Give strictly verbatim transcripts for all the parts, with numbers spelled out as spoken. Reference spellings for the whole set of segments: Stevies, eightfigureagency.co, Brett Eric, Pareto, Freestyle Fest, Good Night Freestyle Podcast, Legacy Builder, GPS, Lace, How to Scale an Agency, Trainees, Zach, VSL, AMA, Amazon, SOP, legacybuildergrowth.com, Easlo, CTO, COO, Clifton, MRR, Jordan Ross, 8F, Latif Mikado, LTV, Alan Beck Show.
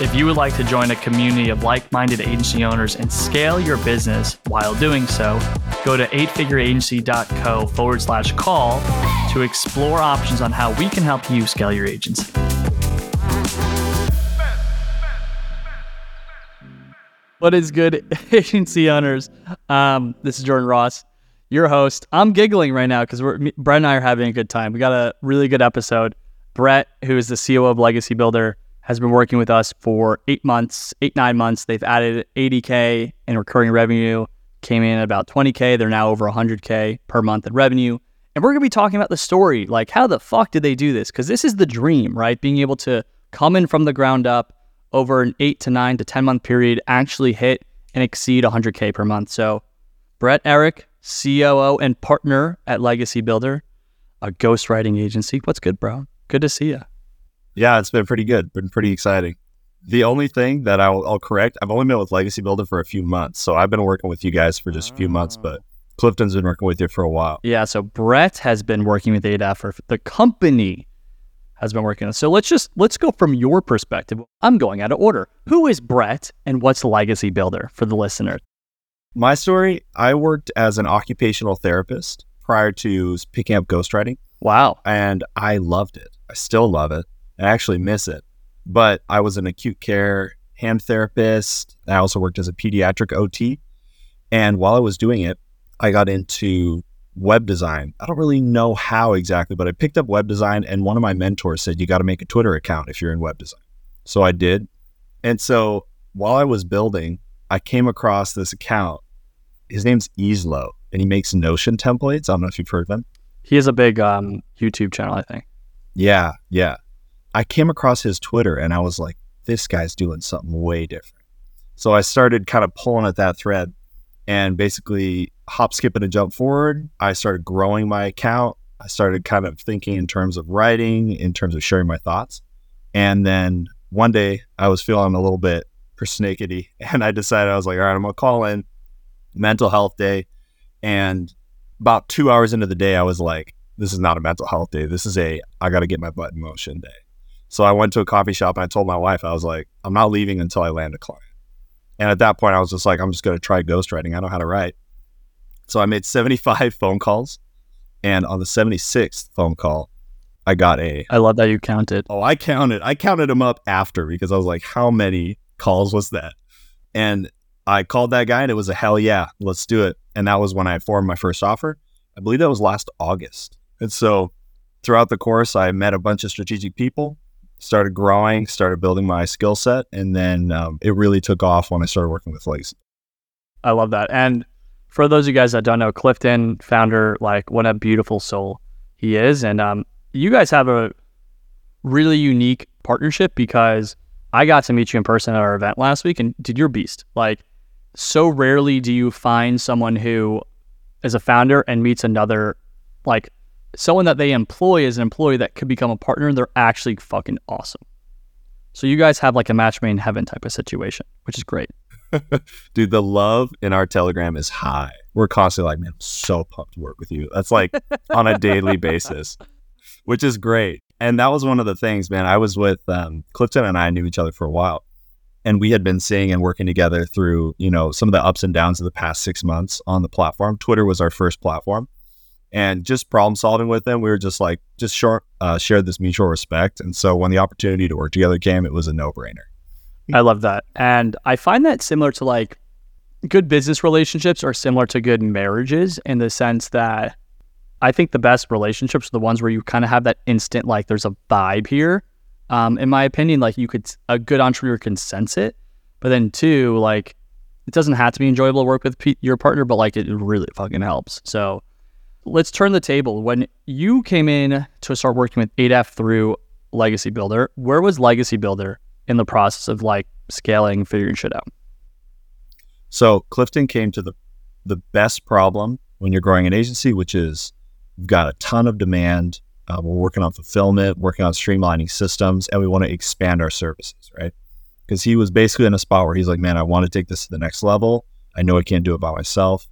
If you would like to join a community of like-minded agency owners and scale your business while doing so, go to eightfigureagency.co forward slash call to explore options on how we can help you scale your agency. What is good, agency owners? Um, this is Jordan Ross, your host. I'm giggling right now because we're Brett and I are having a good time. We got a really good episode. Brett, who is the C O O of Legacy Builder, has been working with us for eight months, eight, nine months. They've added eighty K in recurring revenue, came in at about twenty K. They're now over one hundred K per month in revenue. And we're going to be talking about the story, like how the fuck did they do this? Because this is the dream, right? Being able to come in from the ground up over an eight to nine to ten month period, actually hit and exceed one hundred K per month. So Brett Eric, C O O and partner at Legacy Builder, a ghostwriting agency. What's good, bro? Good to see you. Yeah, it's been pretty good. Been pretty exciting. The only thing that I'll, I'll correct, I've only been with Legacy Builder for a few months. So I've been working with you guys for just a few months, but Clifton's been working with you for a while. Yeah, so Brett has been working with eight F for the company has been working on. So let's just, let's go from your perspective. I'm going out of order. Who is Brett and what's Legacy Builder for the listener? My story, I worked as an occupational therapist prior to picking up ghostwriting. Wow. And I loved it. I still love it. I actually miss it, but I was an acute care hand therapist. I also worked as a pediatric O T. And while I was doing it, I got into web design. I don't really know how exactly, but I picked up web design and one of my mentors said, you got to make a Twitter account if you're in web design. So I did. And so while I was building, I came across this account. His name's Easlo and he makes Notion templates. I don't know if you've heard of him. He has a big um, YouTube channel, I think. Yeah, yeah. I came across his Twitter and I was like, this guy's doing something way different. So I started kind of pulling at that thread and basically hop, skip, and a jump forward. I started growing my account. I started kind of thinking in terms of writing, in terms of sharing my thoughts. And then one day I was feeling a little bit persnickety and I decided, I was like, all right, I'm going to call in mental health day. And about two hours into the day, I was like, this is not a mental health day. This is a, I got to get my butt in motion day. So I went to a coffee shop and I told my wife, I was like, I'm not leaving until I land a client. And at that point, I was just like, I'm just going to try ghostwriting. I know how to write. So I made seventy-five phone calls. And on the seventy-sixth phone call, I got a... I love that you counted. Oh, I counted. I counted them up after because I was like, how many calls was that? And I called that guy and it was a hell yeah, let's do it. And that was when I formed my first offer. I believe that was last August. And so throughout the course, I met a bunch of strategic people. Started growing, started building my skill set, and then um, it really took off when I started working with Lace. I love that. And for those of you guys that don't know, Clifton, founder, like what a beautiful soul he is. And um, you guys have a really unique partnership because I got to meet you in person at our event last week, and dude, you're a beast. Like, so rarely do you find someone who is a founder and meets another, like, someone that they employ as an employee that could become a partner, they're actually fucking awesome. So you guys have like a match made in heaven type of situation, which is great. Dude, the love in our Telegram is high. We're constantly like, man, I'm so pumped to work with you. That's like on a daily basis, which is great. And that was one of the things, man. I was with um, Clifton and I knew each other for a while. And we had been seeing and working together through, you know, some of the ups and downs of the past six months on the platform. Twitter was our first platform. And just problem solving with them, we were just like, just short, uh, shared this mutual respect. And so when the opportunity to work together came, it was a no-brainer. I love that. And I find that similar to like good business relationships are similar to good marriages in the sense that I think the best relationships are the ones where you kind of have that instant, like there's a vibe here. Um, in my opinion, like you could, a good entrepreneur can sense it. But then two, like it doesn't have to be enjoyable to work with pe- your partner, but like it really fucking helps. So let's turn the table. When you came in to start working with eight F through Legacy Builder, where was Legacy Builder in the process of like scaling, figuring shit out? So Clifton came to the the best problem when you're growing an agency, which is we've got a ton of demand. Uh, we're working on fulfillment, working on streamlining systems, and we want to expand our services, right? Because he was basically in a spot where he's like, man, I want to take this to the next level. I know I can't do it by myself.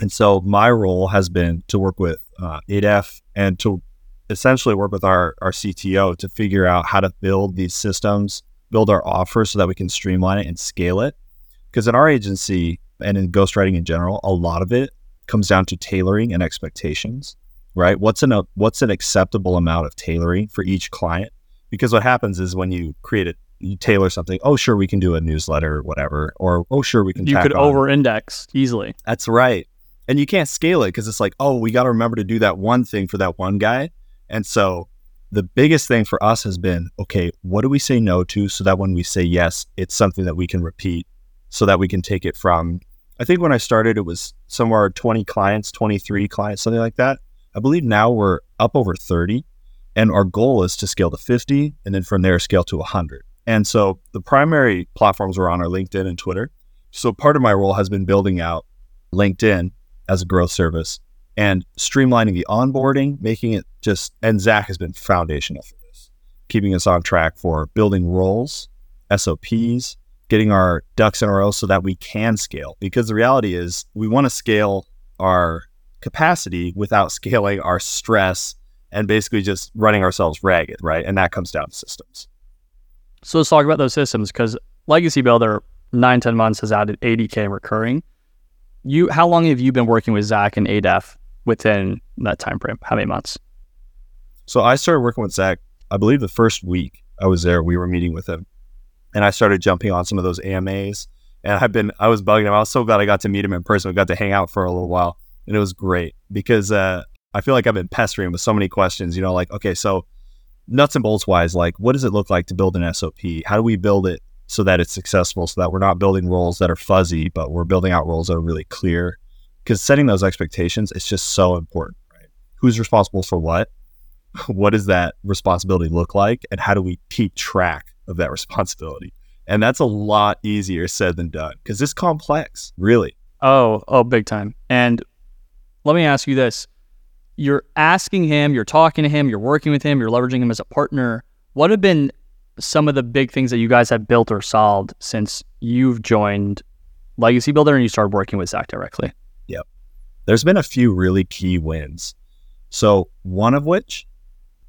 And so my role has been to work with uh, eight F and to essentially work with our, our C T O to figure out how to build these systems, build our offer so that we can streamline it and scale it. Because in our agency and in ghostwriting in general, a lot of it comes down to tailoring and expectations, right? What's an, what's an acceptable amount of tailoring for each client? Because what happens is when you create it, you tailor something, oh, sure, we can do a newsletter or whatever, or oh, sure, we can You could over-index easily. That's right. And you can't scale it because it's like, oh, we got to remember to do that one thing for that one guy. And so the biggest thing for us has been, okay, what do we say no to so that when we say yes, it's something that we can repeat so that we can take it from, I think when I started, it was somewhere twenty clients, twenty-three clients, something like that. I believe now we're up over thirty, and our goal is to scale to fifty and then from there scale to one hundred. And so the primary platforms we're on are LinkedIn and Twitter. So part of my role has been building out LinkedIn as a growth service and streamlining the onboarding, making it just, and Zach has been foundational for this, keeping us on track for building roles, S O Ps, getting our ducks in a row so that we can scale. Because the reality is we want to scale our capacity without scaling our stress and basically just running ourselves ragged, right? And that comes down to systems. So let's talk about those systems, because Legacy Builder, nine, ten months has added eighty K recurring. You, how long have you been working with Zach and eight F within that time frame? How many months? So I started working with Zach, I believe the first week I was there, we were meeting with him. And I started jumping on some of those A M As. And I've been, I was bugging him. I was so glad I got to meet him in person. We got to hang out for a little while. And it was great because uh, I feel like I've been pestering with so many questions, you know, like, okay, so nuts and bolts wise, like, what does it look like to build an S O P? How do we build it so that it's successful, so that we're not building roles that are fuzzy, but we're building out roles that are really clear? Because setting those expectations is just so important, right? Who's responsible for what? What does that responsibility look like? And how do we keep track of that responsibility? And that's a lot easier said than done because it's complex, really. Oh, oh, big time. And let me ask you this. You're asking him, you're talking to him, you're working with him, you're leveraging him as a partner. What have been some of the big things that you guys have built or solved since you've joined Legacy Builder and you started working with Zach directly? Yep. There's been a few really key wins. So one of which,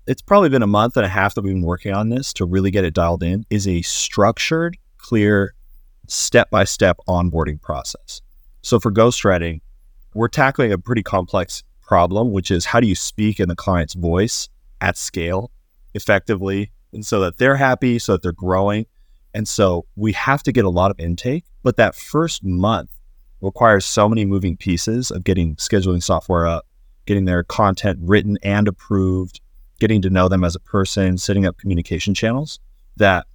it's probably been a month and a half that we've been working on this to really get it dialed in, is a structured, clear, step-by-step onboarding process. So for ghostwriting, we're tackling a pretty complex problem, which is how do you speak in the client's voice at scale effectively, and so that they're happy, so that they're growing. And so we have to get a lot of intake, but that first month requires so many moving pieces of getting scheduling software up, getting their content written and approved, getting to know them as a person, setting up communication channels, that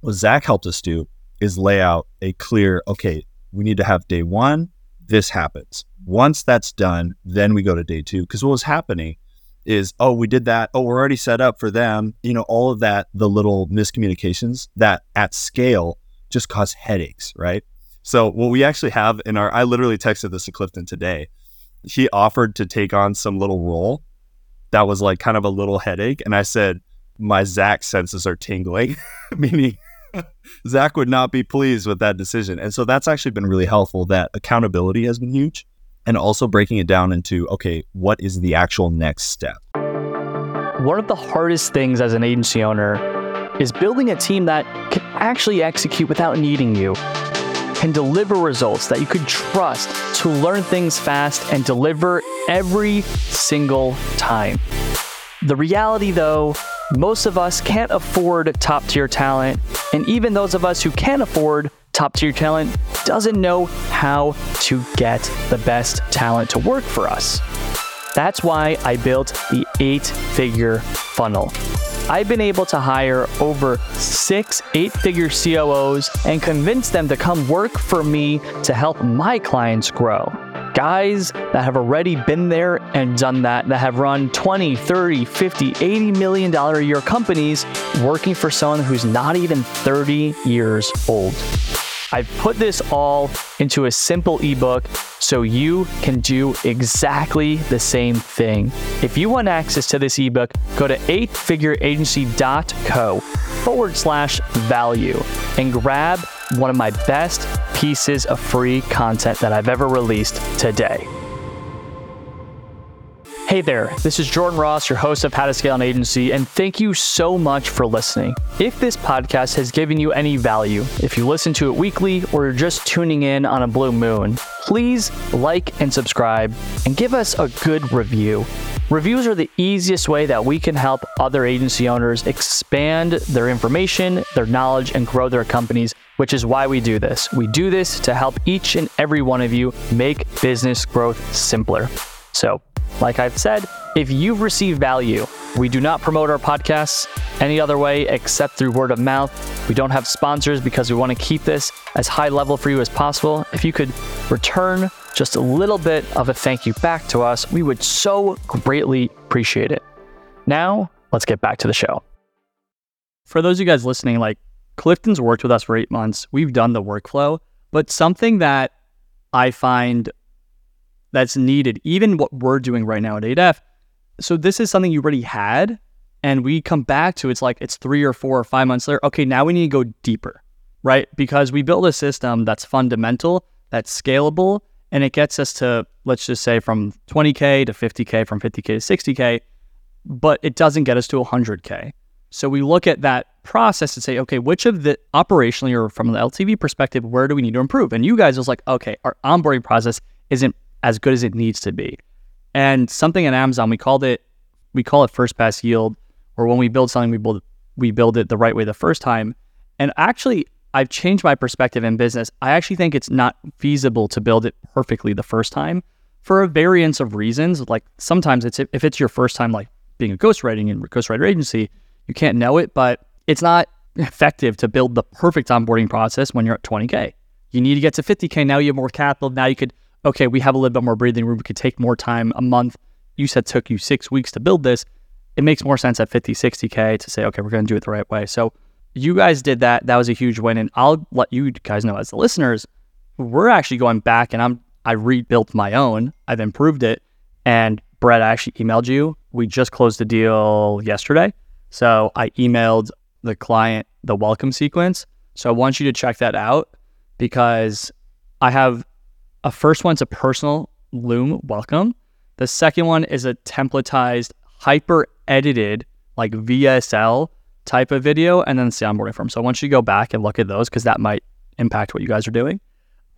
what Zach helped us do is lay out a clear, okay, we need to have day one, this happens. Once that's done, then we go to day two. Because what was happening is, oh, we did that. Oh, we're already set up for them. You know, all of that, the little miscommunications that at scale just cause headaches, right? So what we actually have in our, I literally texted this to Clifton today. He offered to take on some little role that was like kind of a little headache. And I said, my Zach senses are tingling, meaning Zach would not be pleased with that decision. And so that's actually been really helpful, that accountability has been huge, and also breaking it down into, okay, what is the actual next step? One of the hardest things as an agency owner is building a team that can actually execute without needing you, can deliver results that you could trust to learn things fast and deliver every single time. The reality though, most of us can't afford top-tier talent, and even those of us who can afford top-tier talent doesn't know how to get the best talent to work for us. That's why I built the eight-figure funnel. I've been able to hire over six eight-figure C O Os and convince them to come work for me to help my clients grow. Guys that have already been there and done that, that have run twenty, thirty, fifty, eighty million dollars a year companies working for someone who's not even thirty years old. I've put this all into a simple ebook so you can do exactly the same thing. If you want access to this ebook, go to eightfigureagency.co forward slash value and grab one of my best pieces of free content that I've ever released today. Hey there, this is Jordan Ross, your host of How to Scale an Agency, and thank you so much for listening. If this podcast has given you any value, if you listen to it weekly or you're just tuning in on a blue moon, please like and subscribe and give us a good review. Reviews are the easiest way that we can help other agency owners expand their information, their knowledge, and grow their companies, which is why we do this. We do this to help each and every one of you make business growth simpler. So, like I've said, if you've received value, we do not promote our podcasts any other way except through word of mouth. We don't have sponsors because we want to keep this as high level for you as possible. If you could return just a little bit of a thank you back to us, we would so greatly appreciate it. Now, let's get back to the show. For those of you guys listening, like Clifton's worked with us for eight months. We've done the workflow, but something that I find that's needed, even what we're doing right now at eight F. So this is something you already had, and we come back to, it's like, it's three or four or five months later. Okay, now we need to go deeper, right? Because we build a system that's fundamental, that's scalable, and it gets us to, let's just say, from twenty K to fifty K, from fifty K to sixty K, but it doesn't get us to one hundred K. So we look at that process and say, okay, which of the, operationally or from the L T V perspective, where do we need to improve? And you guys was like, okay, our onboarding process isn't as good as it needs to be. And something at Amazon, we called it, we call it first pass yield, or when we build something, we build we build it the right way the first time. And actually, I've changed my perspective in business. I actually think it's not feasible to build it perfectly the first time for a variance of reasons. Like sometimes it's, if it's your first time, like being a ghostwriting and ghostwriter agency, you can't know it, but it's not effective to build the perfect onboarding process when you're at twenty K. You need to get to fifty K. Now you have more capital. Now you could, okay, we have a little bit more breathing room. We could take more time, a month. You said took you six weeks to build this. It makes more sense at fifty, sixty K to say, okay, we're going to do it the right way. So you guys did that. That was a huge win. And I'll let you guys know as the listeners, we're actually going back and I'm, I rebuilt my own. I've improved it. And Brett, I actually emailed you. We just closed the deal yesterday. So I emailed the client the welcome sequence. So I want you to check that out because I have... A first one's a personal Loom welcome. The second one is a templatized, hyper edited, like V S L type of video, and then it's the onboarding form. So I want you to go back and look at those because that might impact what you guys are doing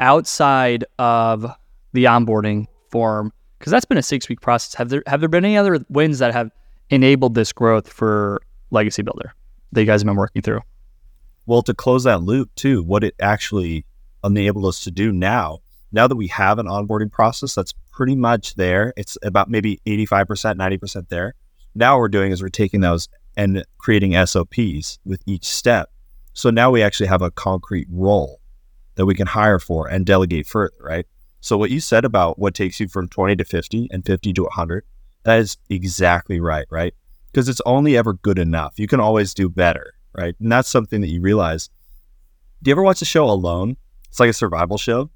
outside of the onboarding form. Because that's been a six week process. Have there have there been any other wins that have enabled this growth for Legacy Builder that you guys have been working through? Well, to close that loop too, what it actually enabled us to do now. Now that we have an onboarding process that's pretty much there, it's about maybe eighty-five percent, ninety percent there. Now what we're doing is we're taking those and creating S O Ps with each step. So now we actually have a concrete role that we can hire for and delegate further, right? So what you said about what takes you from twenty to fifty and fifty to one hundred, that is exactly right, right? Because it's only ever good enough. You can always do better, right? And that's something that you realize. Do you ever watch the show Alone? It's like a survival show.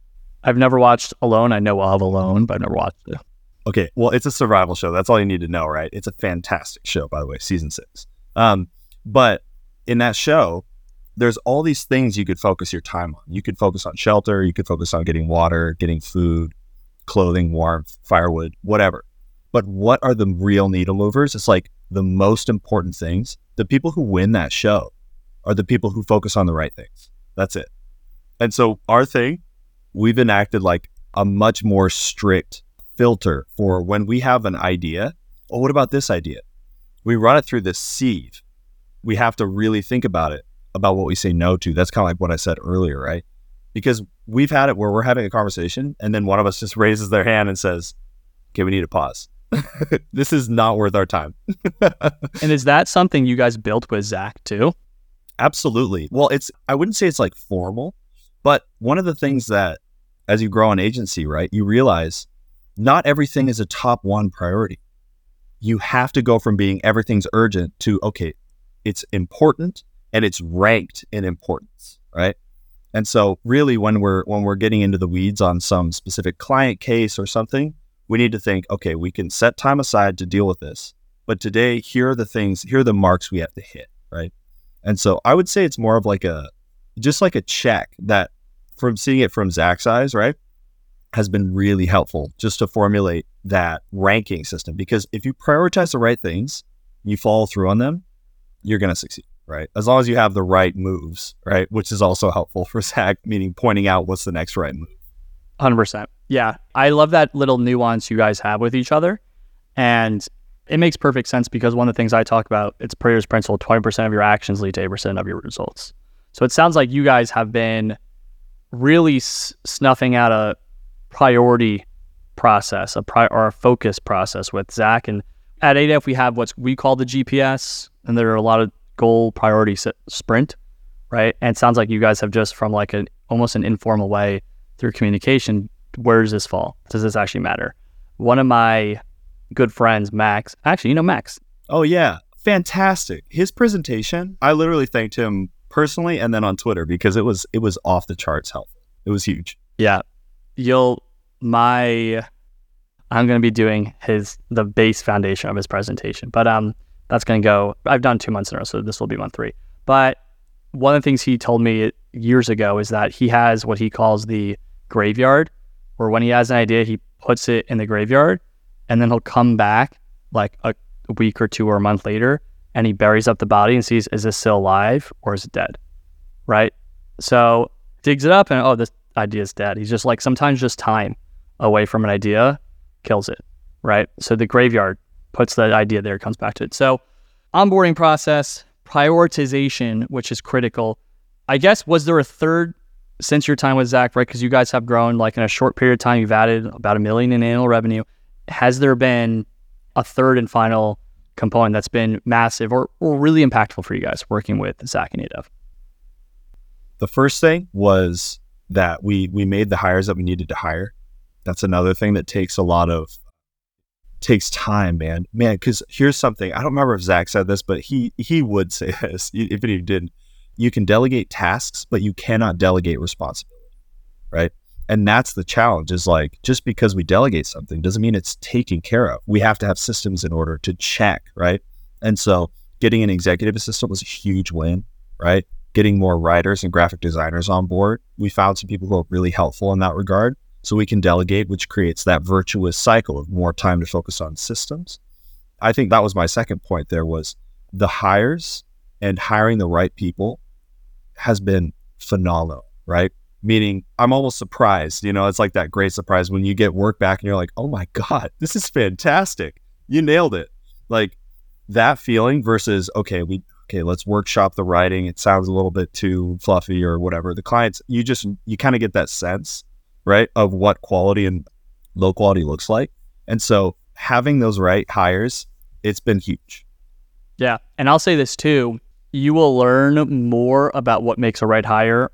I've never watched Alone. I know of Alone, but I've never watched it. Okay. Well, it's a survival show. That's all you need to know, right? It's a fantastic show, by the way, season six. Um, but in that show, there's all these things you could focus your time on. You could focus on shelter. You could focus on getting water, getting food, clothing, warmth, firewood, whatever. But what are the real needle movers? It's like the most important things. The people who win that show are the people who focus on the right things. That's it. And so our thing, we've enacted like a much more strict filter for when we have an idea. Oh, what about this idea? We run it through this sieve. We have to really think about it, about what we say no to. That's kind of like what I said earlier, right? Because we've had it where we're having a conversation and then one of us just raises their hand and says, okay, we need to pause. This is not worth our time. And is that something you guys built with Zach too? Absolutely. Well, it's, I wouldn't say it's like formal, but one of the things that as you grow an agency, right, you realize not everything is a top one priority. You have to go from being everything's urgent to, okay, it's important and it's ranked in importance, right? And so really when we're when we're getting into the weeds on some specific client case or something, we need to think, okay, we can set time aside to deal with this. But today, here are the things, here are the marks we have to hit, right? And so I would say it's more of like a, just like a check that, from seeing it from Zach's eyes, right, has been really helpful just to formulate that ranking system. Because if you prioritize the right things, you follow through on them, you're going to succeed, right? As long as you have the right moves, right? Which is also helpful for Zach, meaning pointing out what's the next right move. one hundred percent. Yeah. I love that little nuance you guys have with each other. And it makes perfect sense because one of the things I talk about, it's Pareto's principle, twenty percent of your actions lead to eighty percent of your results. So it sounds like you guys have been really s- snuffing out a priority process, a pri- or a focus process with Zach. And at eight F, we have what we call the G P S, and there are a lot of goal priority s- sprint, right? And it sounds like you guys have just from like an almost an informal way through communication, where does this fall? Does this actually matter? One of my good friends, Max, actually, you know, Max. Oh yeah. Fantastic. His presentation, I literally thanked him personally and then on Twitter because it was, it was off the charts helpful. It was huge. Yeah. You'll, my, I'm going to be doing his, the base foundation of his presentation, but, um, that's going to go, I've done two months in a row, so this will be month three. But one of the things he told me years ago is that he has what he calls the graveyard, where when he has an idea, he puts it in the graveyard. And then he'll come back like a week or two or a month later and he buries up the body and sees, is this still alive or is it dead? Right? So digs it up and, oh, this idea is dead. He's just like, sometimes just time away from an idea kills it. Right? So the graveyard puts that idea there, comes back to it. So onboarding process, prioritization, which is critical. I guess, was there a third since your time with Zach, right? Because you guys have grown like in a short period of time, you've added about a million in annual revenue. Has there been a third and final component that's been massive or, or really impactful for you guys working with Zach and eight F? The first thing was that we we made the hires that we needed to hire. That's another thing that takes a lot of, takes time, man. Man, because here's something, I don't remember if Zach said this, but he he would say this, if he didn't. You can delegate tasks, but you cannot delegate responsibility, right? And that's the challenge is like, just because we delegate something doesn't mean it's taken care of. We have to have systems in order to check, right? And so getting an executive assistant was a huge win, right? Getting more writers and graphic designers on board. We found some people who are really helpful in that regard. So we can delegate, which creates that virtuous cycle of more time to focus on systems. I think that was my second point there was the hires and hiring the right people has been phenomenal, right? Meaning I'm almost surprised, you know, it's like that great surprise when you get work back and you're like, oh my God, this is fantastic. You nailed it. Like that feeling versus, okay, we, okay, let's workshop the writing. It sounds a little bit too fluffy or whatever. The clients, you just, you kind of get that sense, right, of what quality and low quality looks like. And so having those right hires, it's been huge. Yeah. And I'll say this too, you will learn more about what makes a right hire,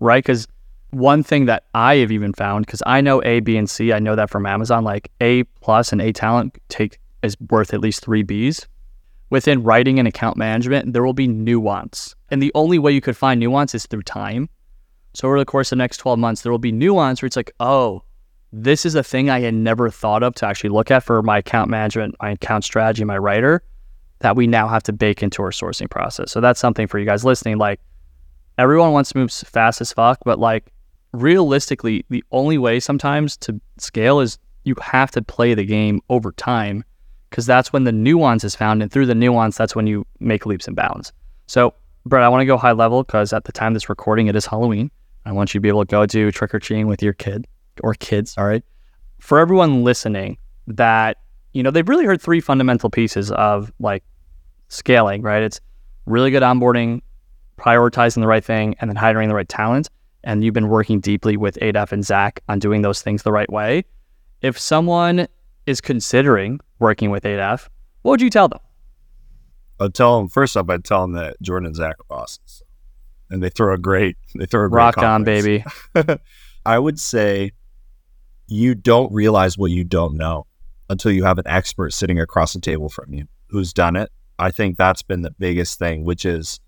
right? Because one thing that I have even found, because I know A, B, and C, I know that from Amazon, like A plus and A talent take is worth at least three Bs. Within writing and account management, there will be nuance. And the only way you could find nuance is through time. So over the course of the next twelve months, there will be nuance where it's like, oh, this is a thing I had never thought of to actually look at for my account management, my account strategy, my writer, that we now have to bake into our sourcing process. So that's something for you guys listening. Like everyone wants to move fast as fuck, but like, realistically, the only way sometimes to scale is you have to play the game over time because that's when the nuance is found. And through the nuance, that's when you make leaps and bounds. So, Brett, I want to go high level because at the time of this recording, it is Halloween. I want you to be able to go do trick or treating with your kid or kids. All right. For everyone listening that, you know, they've really heard three fundamental pieces of like scaling, right? It's really good onboarding, prioritizing the right thing, and then hiring the right talent. And you've been working deeply with eight F and Zach on doing those things the right way. If someone is considering working with eight F, what would you tell them? I'd tell them, first up, I'd tell them that Jordan and Zach are bosses. And they throw a great, they throw a great rock on, baby. I would say you don't realize what you don't know until you have an expert sitting across the table from you who's done it. I think that's been the biggest thing, which is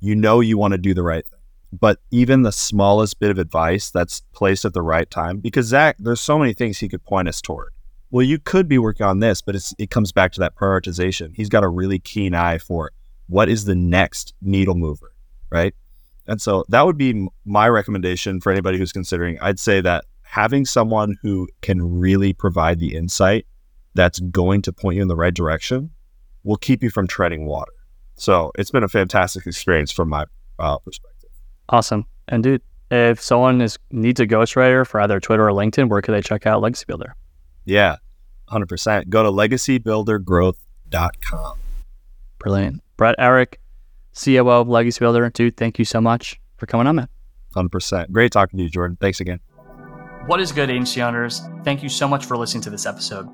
you know you want to do the right thing. but even the smallest bit of advice that's placed at the right time, because Zach, there's so many things he could point us toward. Well, you could be working on this, but it's, it comes back to that prioritization. He's got a really keen eye for what is the next needle mover, right? And so that would be my recommendation for anybody who's considering. I'd say that having someone who can really provide the insight that's going to point you in the right direction will keep you from treading water. So it's been a fantastic experience from my uh, perspective. Awesome. And dude, if someone is needs a ghostwriter for either Twitter or LinkedIn, where could they check out Legacy Builder? Yeah, one hundred percent. Go to legacy builder growth dot com. Brilliant. Brett Eric, C O O of Legacy Builder. Dude, thank you so much for coming on, man. one hundred percent. Great talking to you, Jordan. Thanks again. What is good, agency owners? Thank you so much for listening to this episode.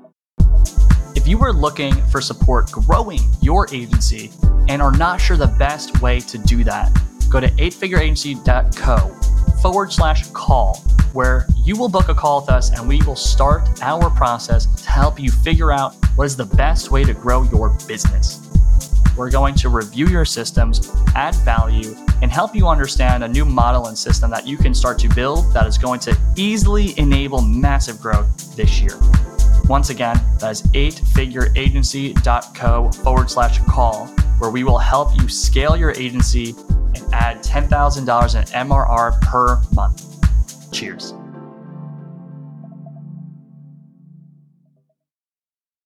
If you are looking for support growing your agency and are not sure the best way to do that, go to eight figure agency dot co forward slash call, where you will book a call with us and we will start our process to help you figure out what is the best way to grow your business. We're going to review your systems, add value, and help you understand a new model and system that you can start to build that is going to easily enable massive growth this year. Once again, that is eight figure agency dot co forward slash call, where we will help you scale your agency and add ten thousand dollars in M R R per month. Cheers.